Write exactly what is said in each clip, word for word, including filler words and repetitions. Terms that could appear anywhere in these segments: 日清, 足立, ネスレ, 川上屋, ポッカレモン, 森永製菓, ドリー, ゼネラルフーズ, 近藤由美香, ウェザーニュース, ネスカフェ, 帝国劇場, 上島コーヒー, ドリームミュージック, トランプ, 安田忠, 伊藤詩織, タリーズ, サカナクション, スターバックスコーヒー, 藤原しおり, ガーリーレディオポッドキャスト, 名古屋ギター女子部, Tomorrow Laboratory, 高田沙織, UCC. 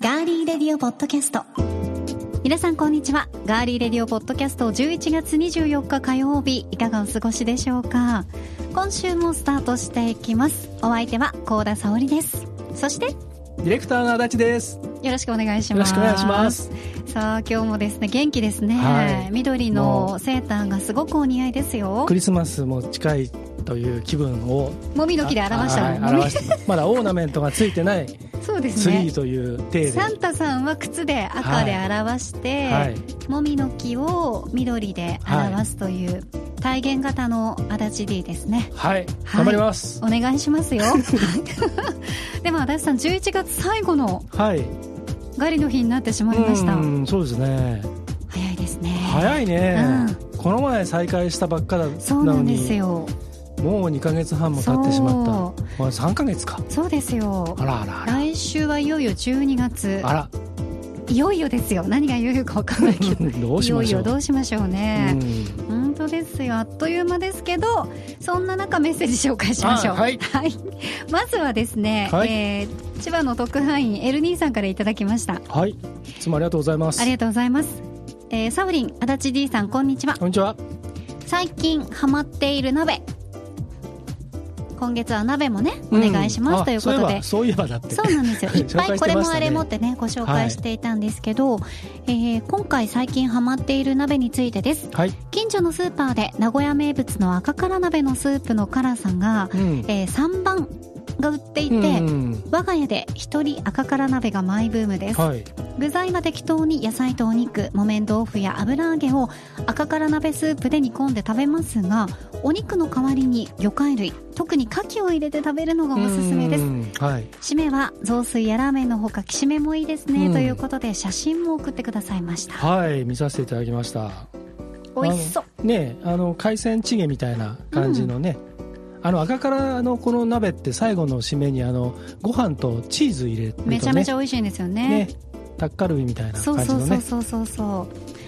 ガーリーレディオポッドキャスト、皆さんこんにちは。ガーリーレディオポッドキャストじゅういちがつにじゅうよっか火曜日、いかがお過ごしでしょうか。今週もスタートしていきます。お相手は高田沙織です。そしてディレクターの足立です。よろしくお願いします。よろしくお願いします。さあ今日もですね、元気ですね、はい、緑のセーターがすごくお似合いですよ。クリスマスも近いという気分をもみの木で表した、はい、表したまだオーナメントがついてないそうですね、ツリーという体でサンタさんは靴で赤で表して、はいはい、もみの木を緑で表すという、はい、体現型の足立 D ですね。はい、はい、頑張ります。お願いしますよでも足立さん、じゅういちがつ最後のガリの日になってしまいました。うん、そうですね。早いですね。早いね、うん、この前再開したばっかだなのに。そうなんですよ。もうにかげつはんも経ってしまった。さんかげつか。そうですよ。あらあらあら。来週はいよいよじゅうにがつ。あら、いよいよですよ。何がいよいよか分からないけどどうしましょう。いよいよどうしましょうね。うん、本当ですよ。あっという間ですけど、そんな中メッセージ紹介しましょう。はいはい、まずはですね、はい、えー、千葉の特派員エルニーさんからいただきました。はい、いつもありがとうございます。ありがとうございます。えー、サウリン、足立 D さん、こんにちは。こんにちは。最近ハマっている鍋、今月は鍋もね、お願いします、うん、ということで。そういえば、そういえばだって。そうなんですよ。いっぱいこれもあれもってね、ご紹介していたんですけど、はい、えー、今回最近ハマっている鍋についてです。はい、近所のスーパーで名古屋名物の赤から鍋のスープの辛さが、うん、えー、さんばんが売っていて、うん、我が家で一人赤から鍋がマイブームです。はい、具材は適当に野菜とお肉、木綿豆腐や油揚げを赤から鍋スープで煮込んで食べますが、お肉の代わりに魚介類、特に牡蠣を入れて食べるのがおすすめです。はい、締めは雑炊やラーメンのほかきしめもいいですね、ということで写真も送ってくださいました。はい、見させていただきました。おいしそうあの、ね、あの海鮮チゲみたいな感じのね、うん、あの赤からのこの鍋って最後の締めにあのご飯とチーズ入れると、ね、めちゃめちゃ美味しいんですよ ね, ね。タッカルビみたいな感じのね。そうそうそうそうそう。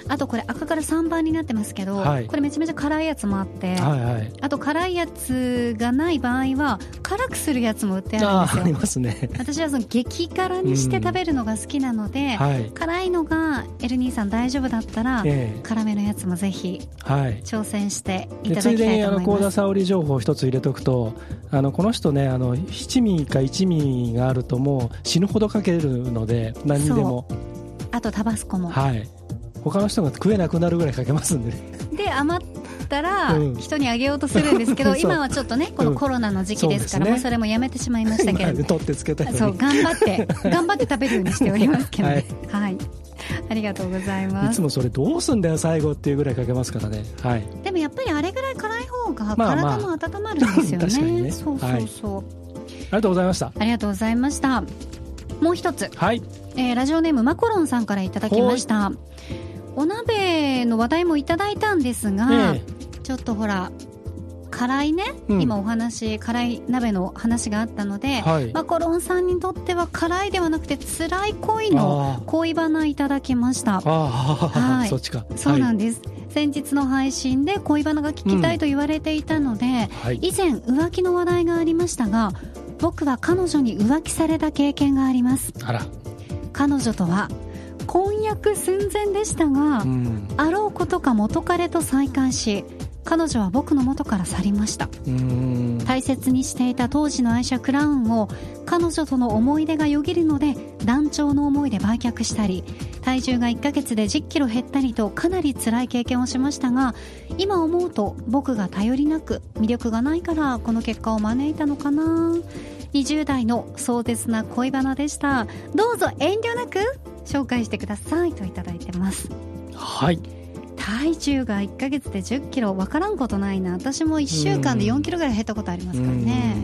あとこれ赤からさんばんになってますけど、はい、これめちゃめちゃ辛いやつもあって、はいはい、あと辛いやつがない場合は辛くするやつも売ってあるんですよ。あ、ありますね。私はその激辛にして食べるのが好きなので、はい、辛いのがエルニーさん大丈夫だったら、えー、辛めのやつもぜひ挑戦していただきたいと思います。でついでにあの高田沙織情報を一つ入れとくと、あのこの人ね、あの七味か一味があるともう死ぬほどかけるので、何にでも。あとタバスコも、はい、他の人が食えなくなるぐらいかけますんで、ね、で余ったら人にあげようとするんですけど、うん、今はちょっとねこのコロナの時期ですから、うん、そうですね、もうそれもやめてしまいましたけれど、取ってつけたり、そう頑張って頑張って食べるようにしておりますけど、ね、はい、はい、ありがとうございます。いつもそれどうすんだよ最後っていうぐらいかけますからね。はい、でもやっぱりあれぐらい辛い方が体も温まるんですよね。まあまあ確かにね。そうそうそう、はい、ありがとうございました。ありがとうございました。もう一つ、はい、えー、ラジオネームマコロンさんからいただきました。お鍋の話題もいただいたんですが、ええ、ちょっとほら辛いね、うん、今お話辛い鍋の話があったので、はい、マコロンさんにとっては辛いではなくて辛い恋の恋バナいただきました。あ、はい、そっちか。そうなんです。はい、先日の配信で恋バナが聞きたいと言われていたので、うん、はい、以前浮気の話題がありましたが、僕は彼女に浮気された経験があります。あら。彼女とは婚約寸前でしたが、うん、あろうことか元彼と再会し、彼女は僕の元から去りました。うん、大切にしていた当時の愛車クラウンを彼女との思い出がよぎるので断腸の思いで売却したり、体重がいっかげつでじゅっキロ減ったりとかなり辛い経験をしましたが、今思うと僕が頼りなく魅力がないからこの結果を招いたのかな。にじゅう代の壮絶な恋バナでした。どうぞ遠慮なく紹介してください、といただいてます。はい、体重がいっかげつでじゅっキロ、分からんことないな。私もいっしゅうかんでよんキロぐらい減ったことありますからね。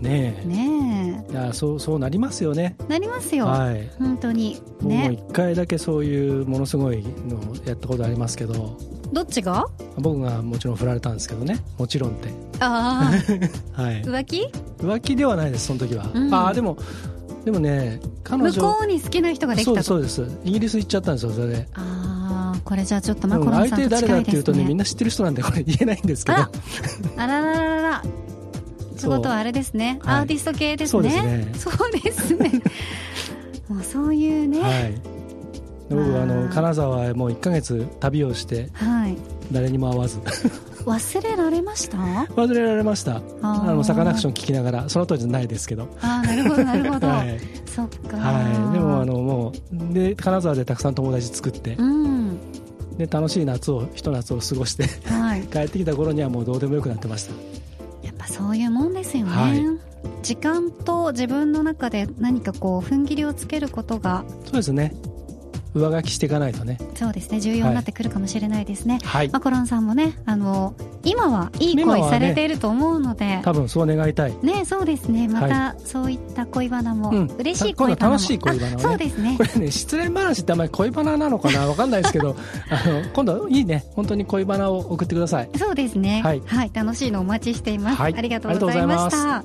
うん、ねえ、ねえ、いや、そう、そうなりますよね。なりますよ、はい、本当に、ね、もういっかいだけそういうものすごいのをやったことありますけど。どっちが？僕がもちろん振られたんですけどね。もちろんって、あ、はい、浮気？浮気ではないです、その時は。うん、あ、でもでもね、彼女向こうに好きな人ができたと。そうですそうです。イギリス行っちゃったんですよ、それで。ああ、これじゃあちょっとマコロンさんと近いですね。相手誰だっていうとね、みんな知ってる人なんでこれ言えないんですけど。あらあらららら。ってことはあれですね、アーティスト系ですね。そうですね、もうそういうね、はい、僕はあの金沢へもういっかげつ旅をして、はい、誰にも会わず忘れられました忘れられました。ああのサカナクション聞きながら、その当時ないですけど。あ、なるほどなるほど、はい、そっか、はい、でもあのもうで金沢でたくさん友達作って、うん、で楽しい夏をひと夏を過ごして、はい、帰ってきた頃にはもうどうでもよくなってました。やっぱそういうもんですよね、はい、時間と自分の中で何かこう踏ん切りをつけることが、そうですね、上書きしていかないとね。そうですね、重要になってくるかもしれないですね、はい、まあ、コロンさんもね、あの今はいい恋されていると思うので、ね、多分そう願いたい、ね、そうですね、またそういった恋バナも、はい、嬉しい恋バナも楽しい恋バナも、ね、そうですね、これね、失恋話ってあんまり恋バナなのかな分かんないですけどあの今度いいね、本当に恋バナを送ってください。そうですね、はいはい、楽しいのお待ちしています、はい、ありがとうございました。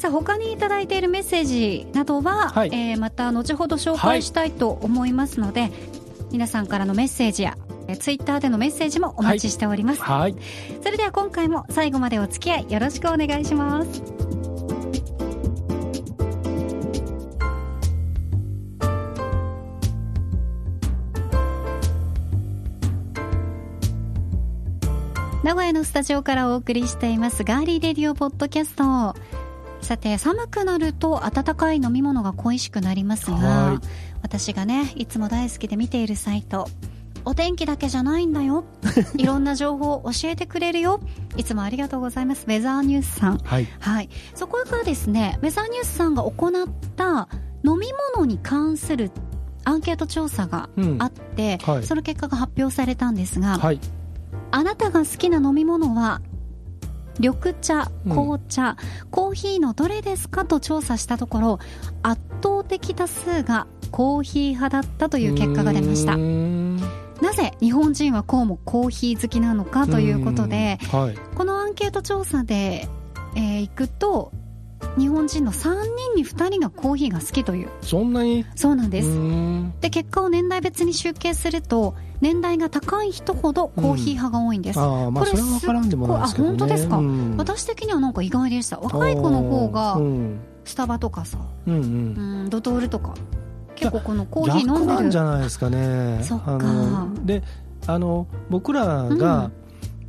さあ、他にいただいているメッセージなどは、はい、えー、また後ほど紹介したいと思いますので、はい、皆さんからのメッセージやツイッターでのメッセージもお待ちしております、はいはい、それでは今回も最後までお付き合いよろしくお願いします。名古屋のスタジオからお送りしていますガーリーレディオポッドキャスト。さて、寒くなると温かい飲み物が恋しくなりますが、私がねいつも大好きで見ているサイト、お天気だけじゃないんだよいろんな情報を教えてくれるよ、いつもありがとうございます、ウェザーニュースさん、はいはい、そこがですね、ウェザーニュースさんが行った飲み物に関するアンケート調査があって、うん、はい、その結果が発表されたんですが、はい、あなたが好きな飲み物は緑茶、紅茶、うん、コーヒーのどれですかと調査したところ、圧倒的多数がコーヒー派だったという結果が出ました。なぜ日本人はこうもコーヒー好きなのかということで、はい、このアンケート調査で、えー、いくと日本人のさんにんにふたりがコーヒーが好きという。そんなに？そうなんです。で、結果を年代別に集計すると、年代が高い人ほどコーヒー派が多いんです、うん、あ、まあ、これそれは分からんでもないですけどね。あ、本当ですか、うん、私的にはなんか意外でした。若い子の方がスタバとかさ、うんうんうん、ドトールとか結構このコーヒー飲んでる。逆なんじゃないですかね。そっか。あのであの僕らが、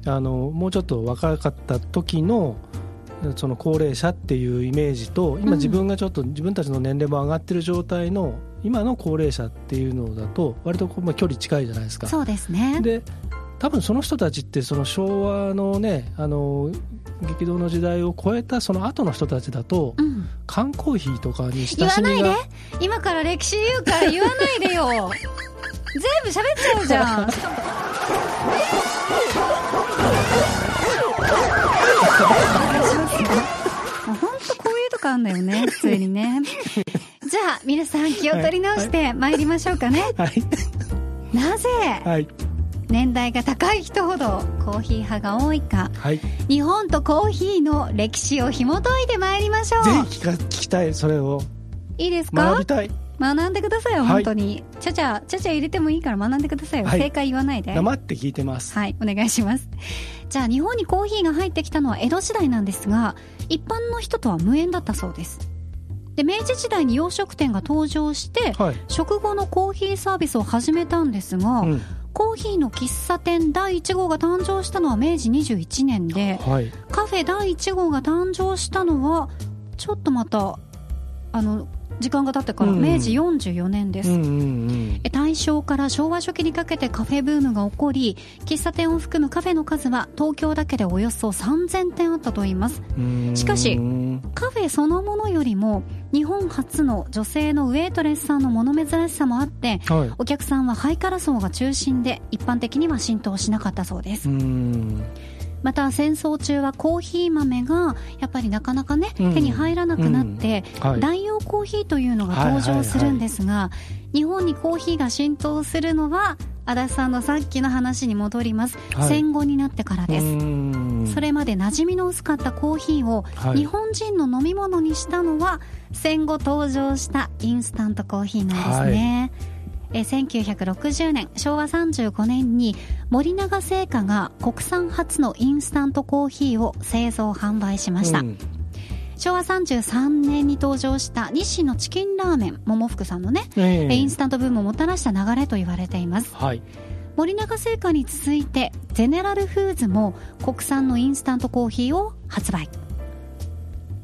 うん、あのもうちょっと若かった時のその高齢者っていうイメージと、今自分がちょっと自分たちの年齢も上がってる状態の今の高齢者っていうのだと割とこう距離近いじゃないですか。そうですね。で、多分その人たちってその昭和のね、あの激動の時代を超えたその後の人たちだと、うん、缶コーヒーとかに親しみが。言わないで、今から歴史言うから言わないでよ全部喋っちゃうじゃんもう本当こういうとこあんだよね普通にねじゃあ皆さん気を取り直して参りましょうかね、はい、なぜ、はい、年代が高い人ほどコーヒー派が多いか、はい、日本とコーヒーの歴史を紐解いて参りましょう。ぜひ 聞, 聞きたい。それをいいですか、学びたい。学んでくださいよ、はい、本当にちゃちゃちゃちゃ入れてもいいから学んでくださいよ、はい、正解言わないで黙って聞いてます、はい、お願いします。じゃあ日本にコーヒーが入ってきたのは江戸時代なんですが、一般の人とは無縁だったそうです。で、明治時代に洋食店が登場して、はい、食後のコーヒーサービスを始めたんですが、うん、コーヒーの喫茶店だいいち号が誕生したのは明治にじゅういちねんで、はい、カフェだいいち号が誕生したのはちょっとまたあの時間が経ってから明治よんじゅうよねんです、うんうんうん、大正から昭和初期にかけてカフェブームが起こり、喫茶店を含むカフェの数は東京だけでおよそさんぜんてんあったといいます。しかしカフェそのものよりも日本初の女性のウェイトレスさんの物珍しさもあって、はい、お客さんはハイカラ層が中心で一般的には浸透しなかったそうです。うーん、また戦争中はコーヒー豆がやっぱりなかなかね、うん、手に入らなくなって、うん、はい、代用コーヒーというのが登場するんですが、はいはいはい、日本にコーヒーが浸透するのは足立さんのさっきの話に戻ります、はい、戦後になってからです。それまで馴染みの薄かったコーヒーを日本人の飲み物にしたのは、はい、戦後登場したインスタントコーヒーなんですね、はい。えせんきゅうひゃくろくじゅうねんしょうわさんじゅうごねんに森永製菓が国産初のインスタントコーヒーを製造販売しました、うん、しょうわさんじゅうさんねんに登場した日清のチキンラーメン、桃福さんのね、えー、インスタントブームをもたらした流れと言われています、はい、森永製菓に続いてゼネラルフーズも国産のインスタントコーヒーを発売。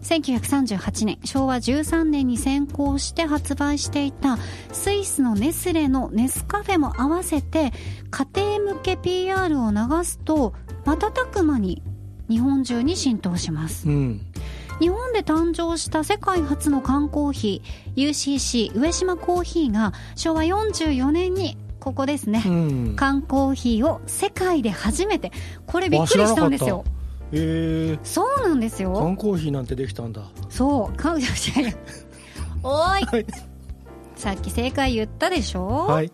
せんきゅうひゃくさんじゅうはちねんしょうわじゅうさんねんに先行して発売していたスイスのネスレのネスカフェも合わせて家庭向け ピーアール を流すと瞬く間に日本中に浸透します、うん、日本で誕生した世界初の缶コーヒー ユーシーシー 上島コーヒーがしょうわよんじゅうよねんにここですね、うん、缶コーヒーを世界で初めて、これびっくりしたんですよ。えー、そうなんですよ。缶コーヒーなんてできたんだ。そう缶おーいさっき正解言ったでしょ。はい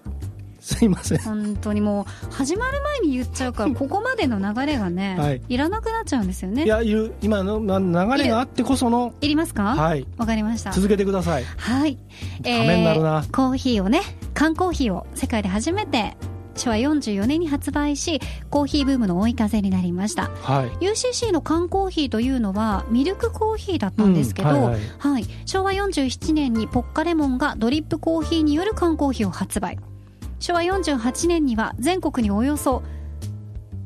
すいません、本当にもう始まる前に言っちゃうからここまでの流れがね、はい、いらなくなっちゃうんですよね。いや今の流れがあってこそのいりますか。はいわかりました、続けてください。はい、えー、ためになるな。コーヒーをね、缶コーヒーを世界で初めてしょうわよんじゅうよねんに発売し、コーヒーブームの追い風になりました、はい、ユーシーシー の缶コーヒーというのはミルクコーヒーだったんですけど、うんはいはいはい、しょうわよんじゅうななねんにポッカレモンがドリップコーヒーによる缶コーヒーを発売。しょうわよんじゅうはちねんには全国におよそ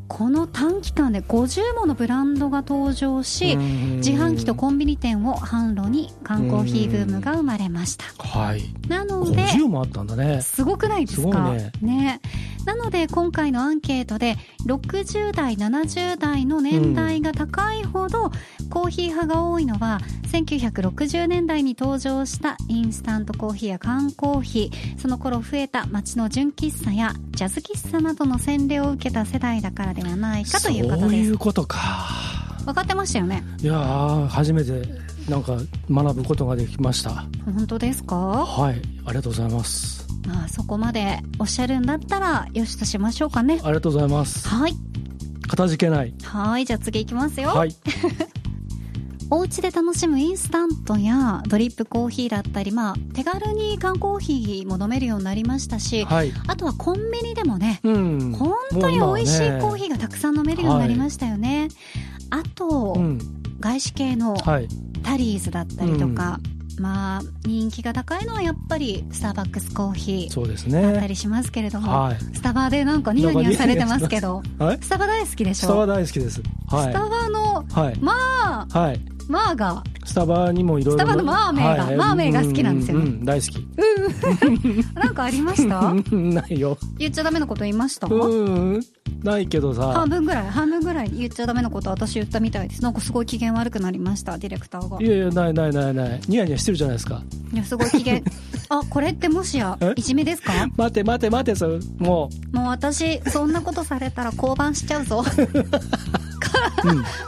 この短期間でごじゅうものブランドが登場し、自販機とコンビニ店を販路に缶コーヒーブームが生まれました、はい、なのでごじゅうもあったんだね。すごくないですか。すごいね。ねなので今回のアンケートでろくじゅうだいななじゅうだいの年代が高いほどコーヒー派が多いのは、せんきゅうひゃくろくじゅうねんだいに登場したインスタントコーヒーや缶コーヒー、その頃増えた街の純喫茶やジャズ喫茶などの洗礼を受けた世代だからではないかということです。そういうことか。分かってましたよね。いやー初めてなんか学ぶことができました。本当ですか。はいありがとうございます。まあ、そこまでおっしゃるんだったらよしとしましょうかね。ありがとうございます。はい。かたじけない。はいじゃあ次いきますよ。はい。お家で楽しむインスタントやドリップコーヒーだったり、まあ手軽に缶コーヒーも飲めるようになりましたし、はい、あとはコンビニでもね、うん、本当に美味しいコーヒーがたくさん飲めるようになりましたよね。はい、あと、うん、外資系のタリーズだったりとか。はいうんまあ、人気が高いのはやっぱりスターバックスコーヒーだったりしますけれども、ねはい、スタバでなんかニヤニヤされてますけどスタバ大好きでしょ。スタバ大好きです、はい、スタバの、はい、まあ、はい、まあがスタバにもいろいろスタバのマーメイが、はい、マーメイが好きなんですよね、うんうん、大好きなんかありましたないよ。言っちゃダメなこと言いましたうんないけどさ、半分ぐらい半分ぐらい言っちゃダメなこと私言ったみたいです。なんかすごい機嫌悪くなりましたディレクターが。いやいやないないないないニヤニヤしてるじゃないですか。いやすごい機嫌あこれってもしやいじめですか。待て待て待てそれもうもう私そんなことされたら降板しちゃうぞうん、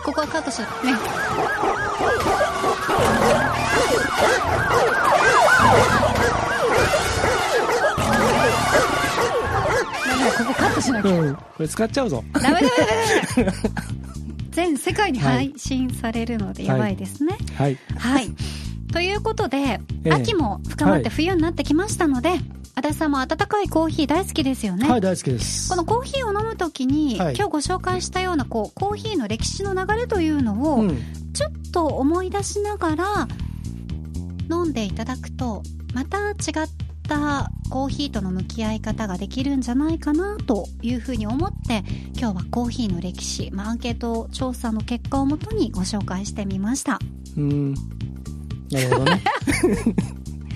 ここはカットしちゃったねここカットしなきゃ、うん、これ使っちゃうぞ。ダメダメダメダメ全世界に配信されるのでやばいですね。はい、はいはい、ということで、えー、秋も深まって冬になってきましたので、はい足立さんも温かいコーヒー大好きですよね。はい大好きです。このコーヒーを飲むときに、はい、今日ご紹介したようなこうコーヒーの歴史の流れというのを、うん、ちょっと思い出しながら飲んでいただくとまた違ったコーヒーとの向き合い方ができるんじゃないかなというふうに思って今日はコーヒーの歴史、まあ、アンケート調査の結果をもとにご紹介してみました。うーんなるほどね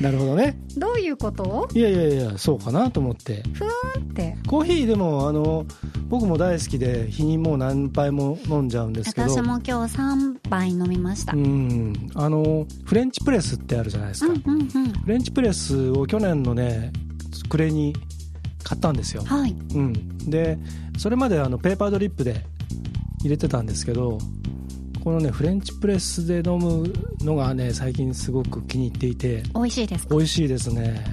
なるほどね。どういうこと？いやいやいやそうかなと思って。ふーんって。コーヒーでもあの僕も大好きで日にもう何杯も飲んじゃうんですけど。私も今日さんばい飲みました。うんあのフレンチプレスってあるじゃないですか。うんうんうん、フレンチプレスを去年のね暮れに買ったんですよ。はい。うんでそれまであのペーパードリップで入れてたんですけど。このねフレンチプレスで飲むのがね最近すごく気に入っていて。美味しいですか。美味しいですね。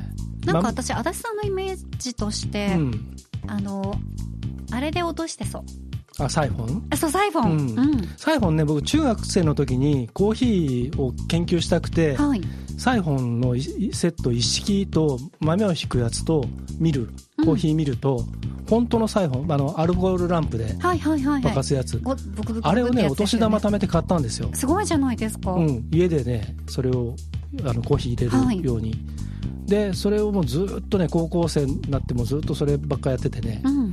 なんか私、ま、足立さんのイメージとして、うん、あのあれで落としてそうあサイフォンあそうサイフォン、うんうん、サイフォンね、僕中学生の時にコーヒーを研究したくて、はい、サイフォンのセット一式と豆をひくやつとミルコーヒーミルと、うん、本当のサイフォン、あのアルコールランプで爆発やつ、はいはいはいはい、ブクブクブクあれをねお年玉貯めて買ったんですよ。すごいじゃないですか、うん、家でねそれをあのコーヒー入れるように、はい、でそれをもうずっとね高校生になってもずっとそればっかやっててね、うん、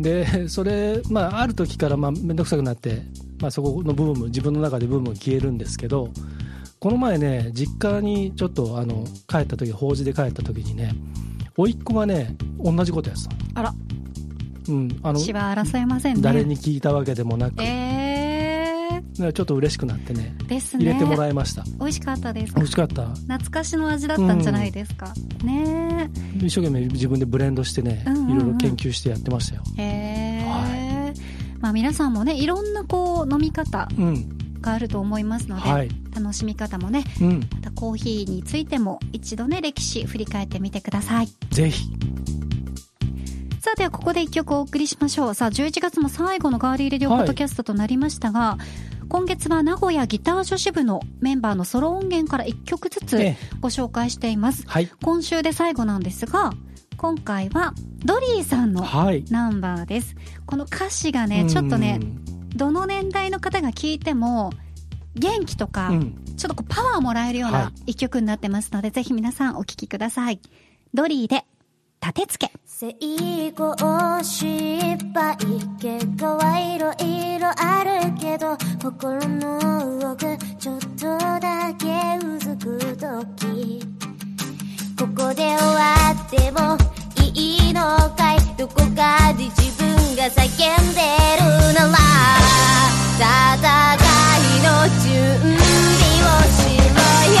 でそれ、まあ、ある時からまあ面倒くさくなって、まあ、そこのブーム自分の中でブームが消えるんですけど、この前ね実家にちょっとあの帰った時、法事で帰った時にね甥っ子がね同じことやってた。あら、うん、あの血は争いませんね。誰に聞いたわけでもなく、えー、ちょっと嬉しくなって ね, ですね入れてもらいました。美味しかったですか？美味しかった。懐かしの味だったんじゃないですか、うん、ねえ一生懸命自分でブレンドしてね、うんうんうん、いろいろ研究してやってましたよ。へえ、はい、まあ、皆さんもねいろんなこう飲み方があると思いますので、うん、はい、楽しみ方もね、うん、またコーヒーについても一度ね歴史振り返ってみてください。ぜひ。さあではここでいっきょくお送りしましょう。さあじゅういちがつも最後のガーリーレディオポッドキャストとなりましたが、はい、今月は名古屋ギター女子部のメンバーのソロ音源からいっきょくずつご紹介しています、はい、今週で最後なんですが、今回はドリーさんのナンバーです、はい、この歌詞がねちょっとねどの年代の方が聴いても元気とか、うん、ちょっとこうパワーもらえるようないっきょくになってますので、はい、ぜひ皆さんお聴きください。ドリーで立てつけ。成功失敗結果はいろいろあるけど、心の奥ちょっとだけうずくとき、ここで終わってもいいのかい、どこかで自分が叫んでるなら戦いの準備をしろよ。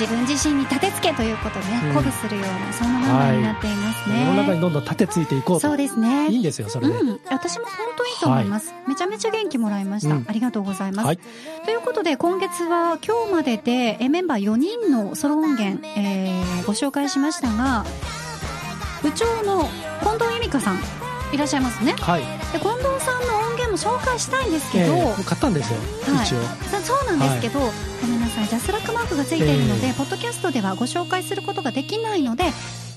自分自身に立てつけということで、ね、うん、鼓舞するようなそんなものになっていますね、はい、世の中にどんどん立てついていこうと。そうですね、いいんですよそれで、うん、私も本当にいいと思います、はい、めちゃめちゃ元気もらいました、うん、ありがとうございます、はい、ということで今月は今日まででえメンバーよにんのソロ音源、えー、ご紹介しましたが、部長の近藤由美香さんいらっしゃいますね、はい、で近藤さんの音源も紹介したいんですけど、えー、買ったんですよ、はい、一応そうなんですけど、はい、ごめんなさいジャスラックマークがついているので、えー、ポッドキャストではご紹介することができないので、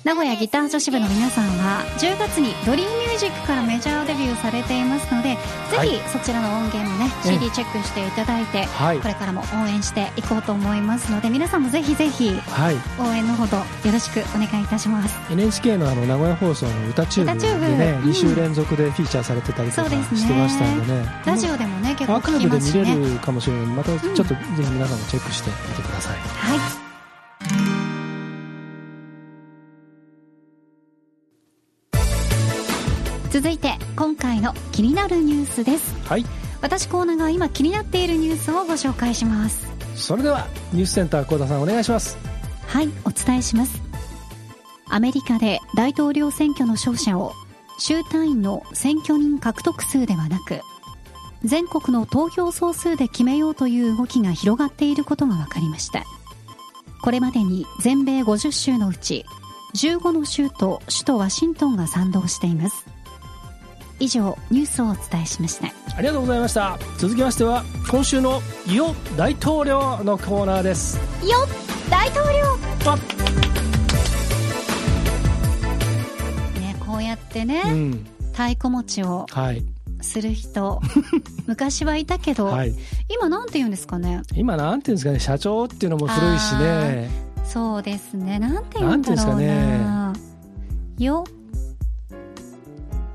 名古屋ギター女子部の皆さんはじゅうがつにドリームミュージックからメジャーデビューされていますので、はい、ぜひそちらの音源もね、えー、シーディー チェックしていただいて、はい、これからも応援していこうと思いますので、皆さんもぜひぜひ応援のほどよろしくお願いいたします、はい、エヌエイチケー の, あの名古屋放送の歌チューブでねブ、うん、にしゅうれんぞくでフィーチャーされてたりとかしてましたので ね, でねラジオでもね結構聞きますしね、アーカイブで見れるかもしれない、またちょっとぜひ皆さんもチェックしてみてください、うん、はい。続いて今回の気になるニュースです。はい、私コーナーが今気になっているニュースをご紹介します。それではニュースセンター、香田さんお願いします。はい、お伝えします。アメリカで大統領選挙の勝者を州単位の選挙人獲得数ではなく全国の投票総数で決めようという動きが広がっていることが分かりました。これまでに全米ごじゅう州のうちじゅうごの州と首都ワシントンが賛同しています。以上、ニュースをお伝えしました。ありがとうございました。続きましては今週のイオ大統領のコーナーです。イオ大統領、ね、こうやってね、うん、太鼓持ちを、はいする人昔はいたけど、はい、今なんて言うんですかね。今なんて言うんですかね。社長っていうのも古いしね。そうですね。なんて言うんだろうな。よ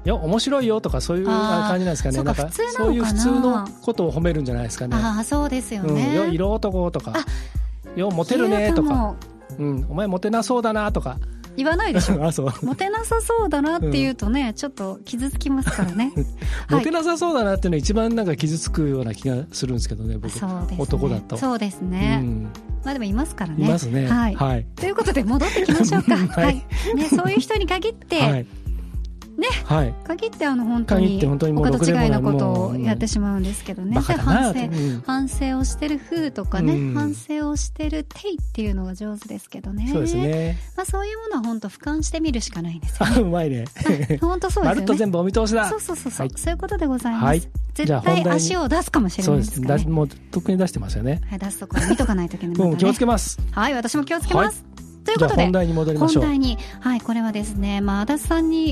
よ面白いよとかそういう感じなんですかね。そうか、なんか普通なのかな。そういう普通のことを褒めるんじゃないですかね。あ、そうですよね。うん、よ色男とか、よモテるねとか、うん、お前モテなそうだなとか。言わないでしょ。あ、そうモテなさそうだなって言うとね、うん、ちょっと傷つきますからねモテなさそうだなっていうのは一番なんか傷つくような気がするんですけどね、僕。そうですね、男だと。そうですね、うん、まあ、でもいますからね。いますね、はいはい、ということで戻ってきましょうか、はいはいね、そういう人に限って、はいね、はい、限ってあの本当にお門違いなことをやってしまうんですけどね。で、反省、うん、反省をしてる風とかね、うん、反省をしてるていっていうのが上手ですけどね。そうですね、まあ、そういうものは本当俯瞰してみるしかないんですよね。うまいね本当そうですよね。まるっと全部お見通しだ。そうそうそうそう、はい、そういうことでございます、はい。絶対足を出すかもしれないですからね。そうです。もうとっくに出してますよね、はい、出すとこ見とかないといけない、またね、気をつけます。はい、私も気をつけます。はい、ということで本題に戻りましょう。本題に、はい、これはですね、まあ、足立さんに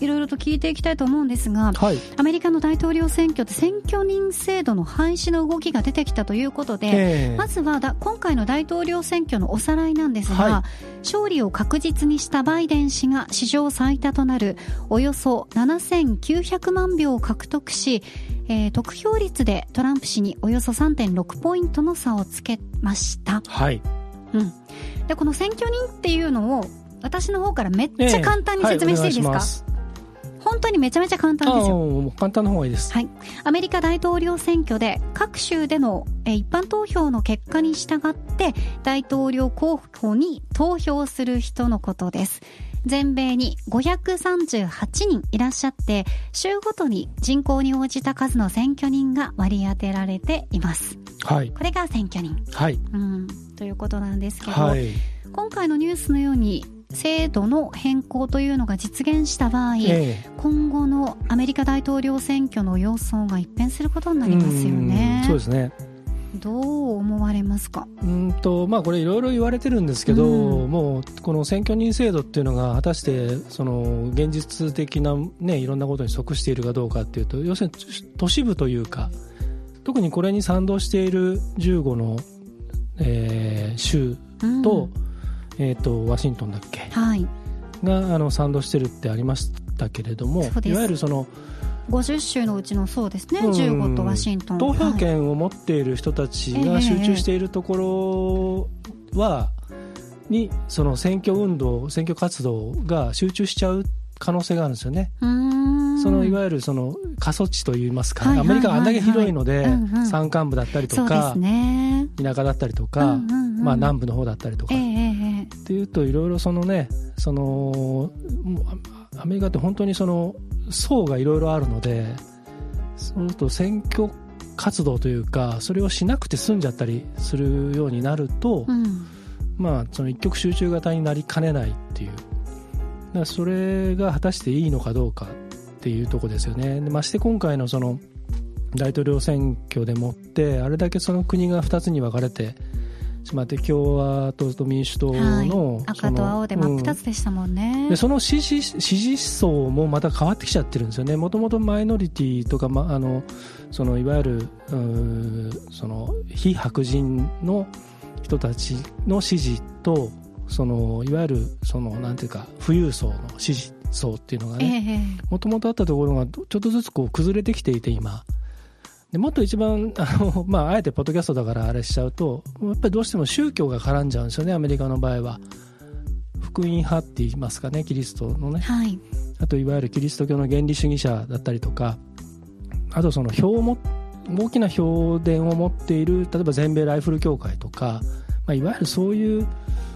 いろいろと聞いていきたいと思うんですが、はい、アメリカの大統領選挙で選挙人制度の廃止の動きが出てきたということで、まずはだ今回の大統領選挙のおさらいなんですが、はい、勝利を確実にしたバイデン氏が史上最多となるおよそななせんきゅうひゃくまんひょうを獲得し、えー、得票率でトランプ氏におよそ さんてんろく ポイントの差をつけました。はい、うんで、この選挙人っていうのを私の方からめっちゃ簡単に説明していいですか。えーはい、す本当にめちゃめちゃ簡単ですよ。簡単の方がいいです、はい、アメリカ大統領選挙で各州での一般投票の結果に従って大統領候補に投票する人のことです。全米にごひゃくさんじゅうはちにんいらっしゃって、州ごとに人口に応じた数の選挙人が割り当てられています。はい、これが選挙人、はい、うんということなんですけど、はい、今回のニュースのように制度の変更というのが実現した場合、ええ、今後のアメリカ大統領選挙の様相が一変することになりますよね。そうですね。どう思われますか。うんと、まあ、これいろいろ言われてるんですけど、うん、もうこの選挙人制度っていうのが果たしてその現実的な、ね、いろんなことに即しているかどうかっていうと、要するに都市部というか、特にこれに賛同しているじゅうごの、えー、州と、うん、えーと、ワシントンだっけ、はい、があの賛同してるってありましたけれども、いわゆるそのごじゅう州のうちのそうですね、うん、じゅうごとワシントン、投票権を持っている人たちが集中しているところは、えー、にその選挙運動、選挙活動が集中しちゃう可能性があるんですよね。うーん、そのいわゆるその過疎地といいますか、はいはいはいはい、アメリカはあんだけ広いので、うんうん、山間部だったりとか、ね、田舎だったりとか、うんうんうん、まあ、南部の方だったりとか、えー、っていうといろいろそのね、そのアメリカって本当にその層がいろいろあるので、そのと選挙活動というかそれをしなくて済んじゃったりするようになると、うん、まあその一極集中型になりかねないっていう、だからそれが果たしていいのかどうかっていうところですよね。で、まして今回のその大統領選挙でもってあれだけその国がふたつに分かれてしまって、共和党と民主党 の,、はい、赤と青で真っ二つでしたもんね。うん、でその支持、支持層もまた変わってきちゃってるんですよね。もともとマイノリティとか、ま、あのそのいわゆるその非白人の人たちの支持と、そのいわゆるそのなんていうか富裕層の支持層っていうのがね、もともとあったところがちょっとずつこう崩れてきていて、今でもっと一番 あ, の、まあ、あえてポッドキャストだからあれしちゃうと、やっぱりどうしても宗教が絡んじゃうんですよね、アメリカの場合は。福音派って言いますかね、キリストのね、はい、あといわゆるキリスト教の原理主義者だったりとか、あとその票をも大きな票田を持っている例えば全米ライフル協会とか、まあ、いわゆるそういう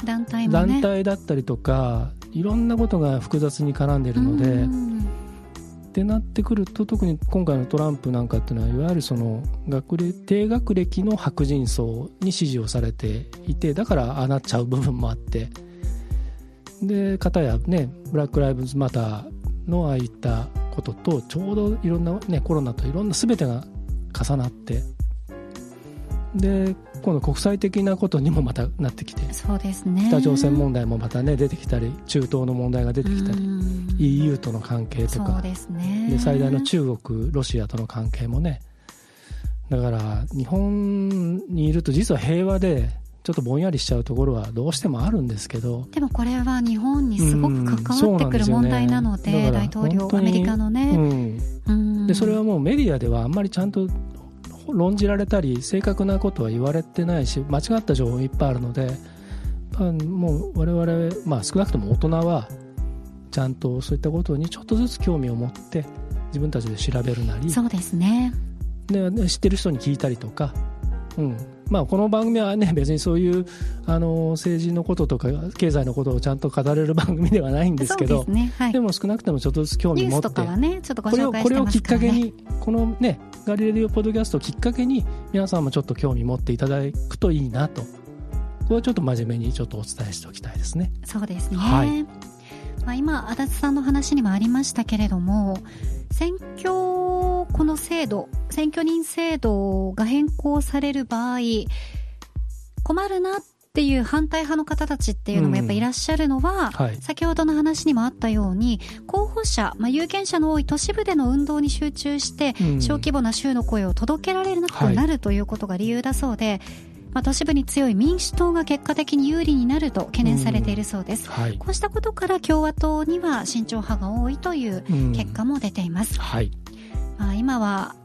団体もね、団体だったりとかいろんなことが複雑に絡んでいるので、ってなってくると特に今回のトランプなんかっていうのはいわゆるその学歴低学歴の白人層に支持をされていて、だからああなっちゃう部分もあって、で片やねブラックライブズマターのああいったこととちょうどいろんな、ね、コロナといろんな全てが重なって、で今度国際的なことにもまたなってきて、そうですね、北朝鮮問題もまた、ね、出てきたり中東の問題が出てきたり、うん、イーユー との関係とか、そうですね、で最大の中国ロシアとの関係もね、だから日本にいると実は平和でちょっとぼんやりしちゃうところはどうしてもあるんですけど、でもこれは日本にすごく関わってくる問題なので、うん、そうなんですよね、大統領アメリカのね、うんうん、でそれはもうメディアではあんまりちゃんと論じられたり正確なことは言われてないし、間違った情報もいっぱいあるので、もう我々、まあ、少なくとも大人はちゃんとそういったことにちょっとずつ興味を持って自分たちで調べるなり、そうですね、で知ってる人に聞いたりとか、うんまあ、この番組は、ね、別にそういうあの政治のこととか経済のことをちゃんと語れる番組ではないんですけど、 そうですね、はい、でも少なくともちょっとずつ興味を持って、ニュースとかはね、ちょっとご紹介してますからね、これを、これをきっかけにこのねガリレオポッドキャストをきっかけに皆さんもちょっと興味持っていただくといいなと、これはちょっと真面目にちょっとお伝えしておきたいですね。そうですね、はい、まあ、今足立さんの話にもありましたけれども、選挙この制度、選挙人制度が変更される場合困るなっていう反対派の方たちっていうのもやっぱいらっしゃるのは、うんはい、先ほどの話にもあったように候補者、まあ、有権者の多い都市部での運動に集中して、うん、小規模な州の声を届けられなくなるということが理由だそうで、はいまあ、都市部に強い民主党が結果的に有利になると懸念されているそうです、うんはい、こうしたことから共和党には慎重派が多いという結果も出ています、うんはいまあ、今は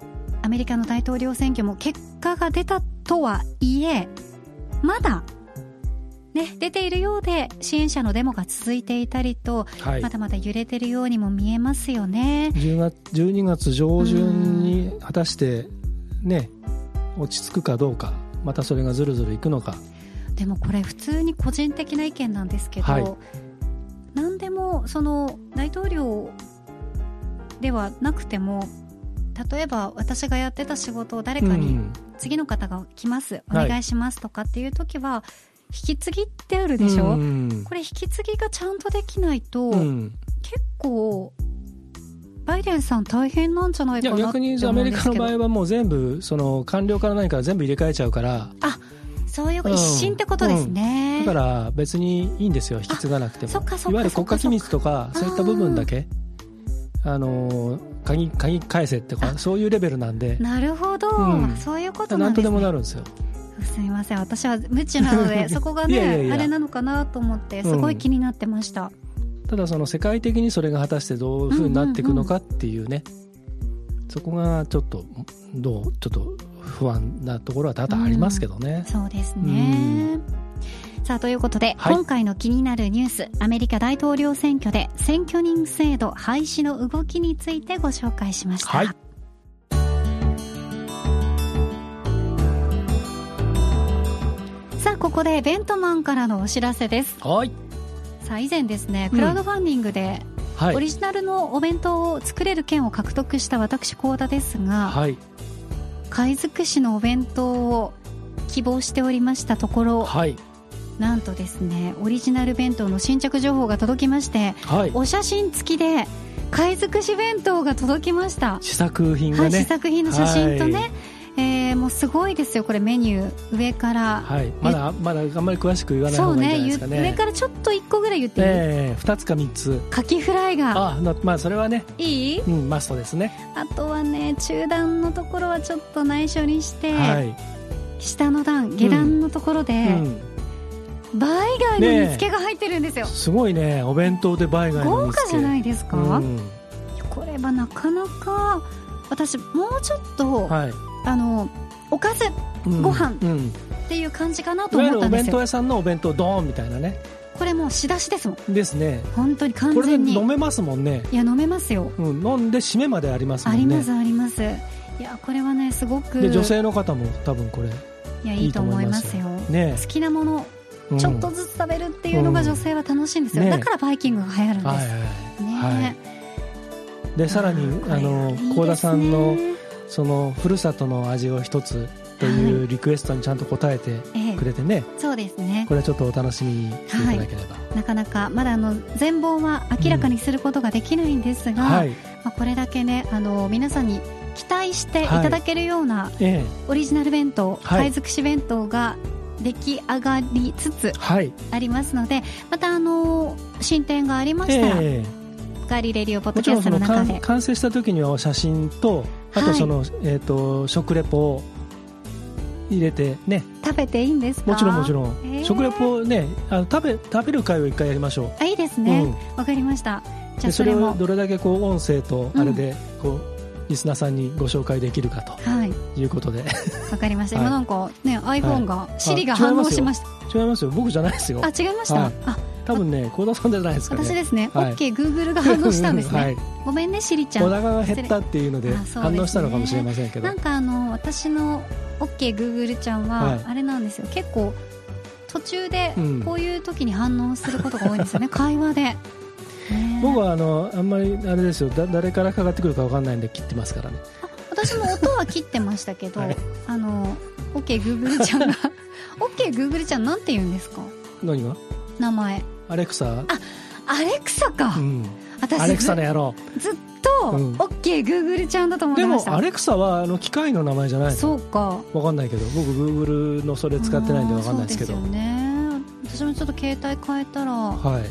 アメリカの大統領選挙も結果が出たとはいえまだ、ね、出ているようで支援者のデモが続いていたりと、はい、まだまだ揺れているようにも見えますよね。じゅうがつじゅうにがつ上旬に果たして、ね、落ち着くかどうか、またそれがずるずるいくのか。でもこれ普通に個人的な意見なんですけど、はい、何でもその大統領ではなくても例えば私がやってた仕事を誰かに次の方が来ます、うん、お願いしますとかっていう時は引き継ぎってあるでしょ、うん、これ引き継ぎがちゃんとできないと、うん、結構バイデンさん大変なんじゃないかなって思うんですけど。いや逆にアメリカの場合はもう全部その官僚から何から全部入れ替えちゃうから、あそういう一新ってことですね、うんうん、だから別にいいんですよ引き継がなくても。いわゆる国家機密とかそういった部分だけあの鍵、鍵返せってかそういうレベルなんで。なるほど、うん、そういうことなんですね。なんとでもなるんですよ。すみません私は無知なのでそこがねいやいやいやあれなのかなと思ってすごい気になってました、うん、ただその世界的にそれが果たしてどういう風になっていくのかっていうね、うんうんうん、そこがちょっとどうちょっと不安なところは多々ありますけどね、うん、そうですね、うんさあということで、はい、今回の気になるニュースアメリカ大統領選挙で選挙人制度廃止の動きについてご紹介しました、はい、さあここでベントマンからのお知らせです、はい、さあ以前ですねクラウドファンディングで、うんはい、オリジナルのお弁当を作れる券を獲得した私幸田ですが、はい、貝づくしのお弁当を希望しておりましたところ、はいなんとですねオリジナル弁当の新着情報が届きまして、はい、お写真付きで貝づくし弁当が届きました。試作品がね、はい、試作品の写真とね、はいえー、もうすごいですよこれメニュー上から、はい、まだまだあんまり詳しく言わない方がいいんじゃないですかね。そうね上からちょっといっこぐらい言ってみる、えー、ふたつかみっつカキフライがあ、まあ、それはねいい、うん、マストですね。あとはね中段のところはちょっと内緒にして、はい、下の段下段のところで、うんうんバイ貝の煮付けが入ってるんですよ、ね、すごいねお弁当でバイ貝の煮付け豪華じゃないですか、うん、これはなかなか私もうちょっと、はい、あのおかず、うん、ご飯っていう感じかなと思ったんですよ。いわゆるお弁当屋さんのお弁当ドーンみたいなねこれもう仕出しですもんですね。本当に完全にこれで飲めますもんね。いや飲めますよ、うん、飲んで締めまでありますもんね。ありますあります。いやこれはねすごくで女性の方も多分これいやいいと思いますよ、ね、好きなものちょっとずつ食べるっていうのが女性は楽しいんですよ、うんね、だからバイキングが流行るんです、はいはいねはい、でさらにああの高田さんのそのふるさとの味を一つというリクエストにちゃんと答えてくれてね、はいええ、そうですね。これはちょっとお楽しみにしていただければ、はい、なかなかまだあの全貌は明らかにすることができないんですが、うんはいまあ、これだけねあの皆さんに期待していただけるような、はいええ、オリジナル弁当、はい、貝尽くし弁当が出来上がりつつありますので、はい、またあの進展がありましたら、ええガリレディオポッドキャストの中で完成した時には写真とあとその、はいえー、と食レポを入れてね。食べていいんですか？もちろんもちろん、えー、食レポをねあの 食, べ食べる会を一回やりましょう。あいいですねわ、うん、かりました。じゃあ そ, れもそれをどれだけこう音声とあれでこう、うんリスナーさんにご紹介できるかということで、はい、わかりました。今なんか、ねはい、iPhone が Siri が反応しました。違いますよ僕じゃないですよ。あ違いました、はい、あ多分ね高田さんじゃないですかね。私ですね、はい、OK Google が反応したんですね、はい、ごめんね Siri ちゃん。お腹が減ったっていうので反応したのかもしれませんけど、ね、なんかあの私の OK Google ちゃんはあれなんですよ、はい、結構途中でこういう時に反応することが多いんですよね、うん、会話で僕は あ, のあんまりあれですよだ誰からかかってくるか分かんないんで切ってますからね。あ私も音は切ってましたけど、はい、あの OK グーグルちゃんがOK グーグルちゃんなんて言うんですか。何が名前アレクサ。あアレクサか、うん、私アレクサの野郎ずっと OK グーグルちゃんだと思ってました。でもアレクサはあの機械の名前じゃないの。そうか分かんないけど僕グーグルのそれ使ってないんで分かんないですけど。そうですよね私もちょっと携帯変えたらはい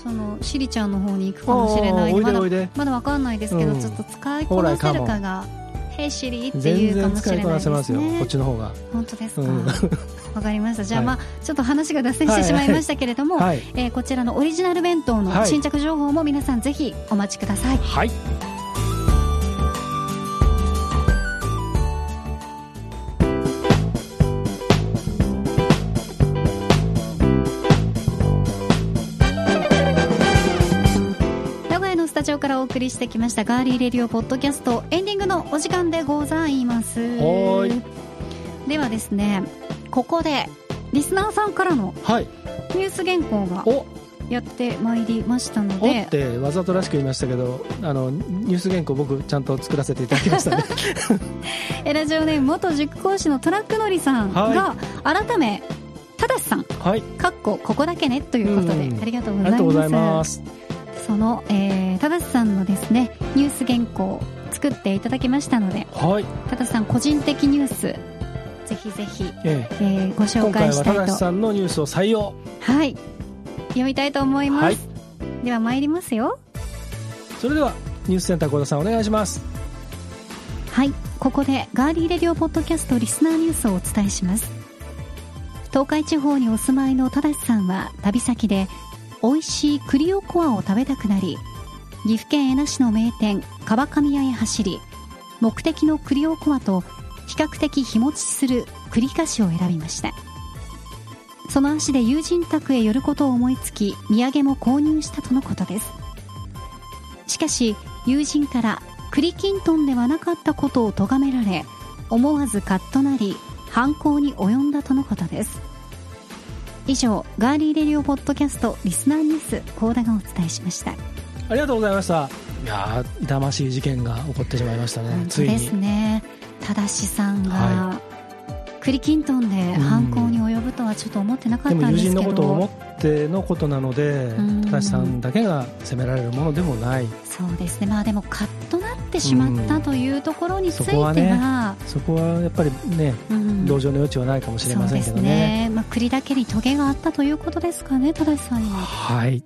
そのシリちゃんの方に行くかもしれない。おいでおいでまだわかんないですけど、うん、ちょっと使いこなせるかがヘイシリっていうかもしれないですね。全然使いこなせますよこっちの方が。本当ですかわ、うん、かりました。じゃあ、はい、まあちょっと話が脱線してしまいましたけれども、はいはいえー、こちらのオリジナル弁当の新着情報も皆さんぜひお待ちください。はいスタジオからお送りしてきましたガーリーレディオポッドキャストエンディングのお時間でございます。はいではですねここでリスナーさんからのニュース原稿がやってまいりましたので、はい、おってわざとらしく言いましたけどあのニュース原稿僕ちゃんと作らせていただきましたねラジオネーム元塾講師のトラックのりさんが改めただしさん、はい、かっこここだけねということでありがとうございます。ありがとうございます。その、えー、ただしさんのですねニュース原稿を作っていただきましたので、はい、ただしさん個人的ニュースぜひぜひ、えええー、ご紹介したいと。今回はただしさんのニュースを採用はい読みたいと思います、はい、では参りますよ。それではニュースセンター小田さんお願いします。はいここでガーリーレディオポッドキャストリスナーニュースをお伝えします。東海地方にお住まいのただしさんは旅先で美味しい栗おこわを食べたくなり岐阜県恵那市の名店川上屋へ走り目的の栗おこわと比較的日持ちする栗菓子を選びました。その足で友人宅へ寄ることを思いつき土産も購入したとのことです。しかし友人から栗きんとんではなかったことを咎められ思わずカッとなり犯行に及んだとのことです。以上ガーリーレディオポッドキャストリスナーニュース高田がお伝えしました。ありがとうございました。いや痛ましい事件が起こってしまいましたね。ついにですねただしさんが、はい、栗きんとんで犯行に及ぶとはちょっと思ってなかったんですけど、でも友人のことを思ってのことなのでただしさんだけが責められるものでもない。そうですねまあでもカッとなってしまったというところについては、ね、そこはやっぱりね同情の余地はないかもしれませんけどね。そうですね、まあ、栗だけにトゲがあったということですかねただしさんには。はい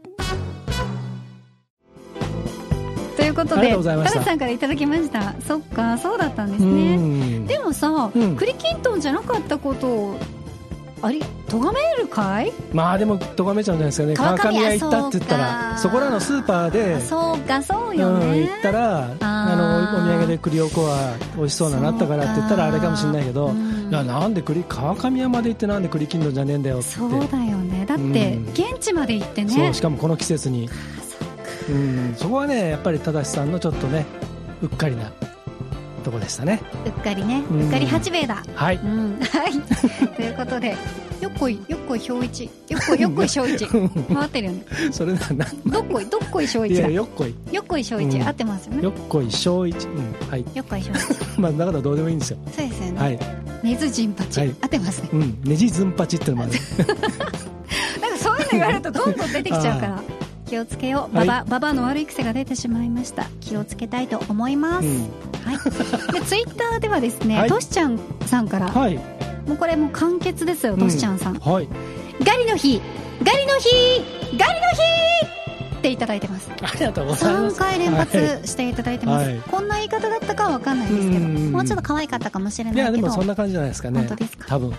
ということでただしさんからいただきました。そっかそうだったんですね。でもさ、うん、栗きんとんじゃなかったことをあれ咎めるかい。まあでも咎めちゃうんじゃないですかね。川上屋行ったって言ったら そ, そこらのスーパーでそうかそうよね、うん、行ったらああのお土産で栗おこわ美味しそうなのあったからって言ったらあれかもしれないけど、うん、やなんで栗川上山で行ってなんで栗きんとんじゃねえんだよって。そうだよね、だって現地まで行ってね、うん、そうしかもこの季節に。ああ、 そうか、うん、そこはねやっぱり忠さんのちょっとねうっかりなとこでしたね。うっかりね、うっかり八兵衛だ、うん、はい、うん、はいということでよっこいよっこい小一よっこいよっこい小一回ってるよねそれなんなんどっこいどっこい小一だ。いやよっこいよっこい小一、うん、合ってますよね。よっこい小一、うん、はい、よっこい小一まあだからどうでもいいんですよ。そうですよね、はい、ねずじんぱち、はい、合ってますね、うん、ねじずんぱちってのもあるなんかそういうの言われるとどんどん出てきちゃうから気をつけよう、ババ、はい、ババの悪い癖が出てしまいました。気をつけたいと思います、うん、はい、でツイッターではですね、はい、としちゃんさんから、はい、もうこれもう簡潔ですよ、としちゃんさん、うん、はい、ガリの日ガリの日ガリの日っていただいてます。ありがとうございます。さんかい連発していただいてます、はい、こんな言い方だったかは分かんないですけど、もうちょっと可愛かったかもしれないけど、いやでもそんな感じじゃないですかね。本当ですか、多分。で、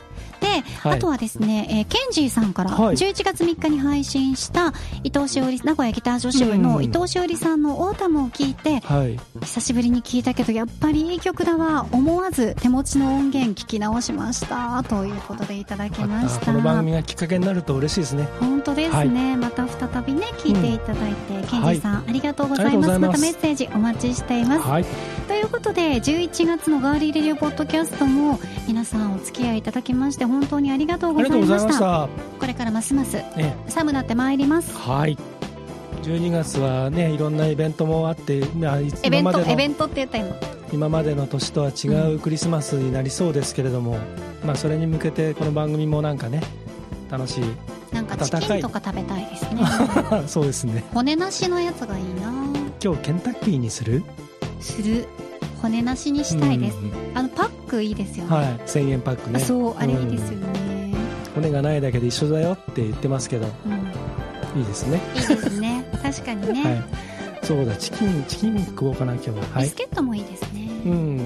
はい、あとはですね、えー、ケンジーさんからじゅういちがつみっかに配信した伊藤詩織、名古屋ギター女子部の伊藤詩織さんのオータムを聞いて、はい、久しぶりに聞いたけどやっぱりいい曲だわ、思わず手持ちの音源聞き直しましたということでいただきました。この番組がきっかけになると嬉しいですね。本当ですね、はい、また再びね聞いていただいて、うん、ケンジーさん、はい、ありがとうございます。またメッセージお待ちしています、はい、ということでじゅういちがつのガーリーレディオポッドキャストも皆さんお付き合いいただきまして本当にありがとうございました。これからますます、ね、寒くなってまいります、はい、じゅうにがつは、ね、いろんなイベントもあってイベント、イベントって言った今今までの年とは違うクリスマスになりそうですけれども、うん、まあ、それに向けてこの番組もなんかね楽しい、なんかチキンとか食べたいですねそうですね、骨なしのやつがいいな。今日ケンタッキーにするする骨なしにしたいです、うんうんうん、あのパックいいですよね、はい、せんえんパックね。そうあれいいですよね、うん、骨がないだけで一緒だよって言ってますけど、うん、いいですねいいですね確かにね、はい、そうだチキンチキン食おうかな今日は、はい、ビスケットもいいですね、うん、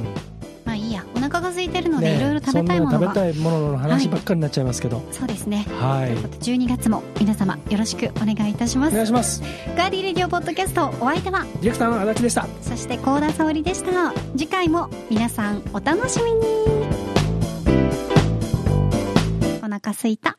まあいいや、お腹が空いてるので、ね、いろいろ食べたいものがそんな食べたいものの話ばっかりになっちゃいますけど、はい、そうですね、はい、ということでじゅうにがつも皆様よろしくお願いいたします。お願いします。ガーリーレディオポッドキャスト、お相手はディレクターの足立でした。そして高田沙織でした。次回も皆さんお楽しみに。お腹すいた。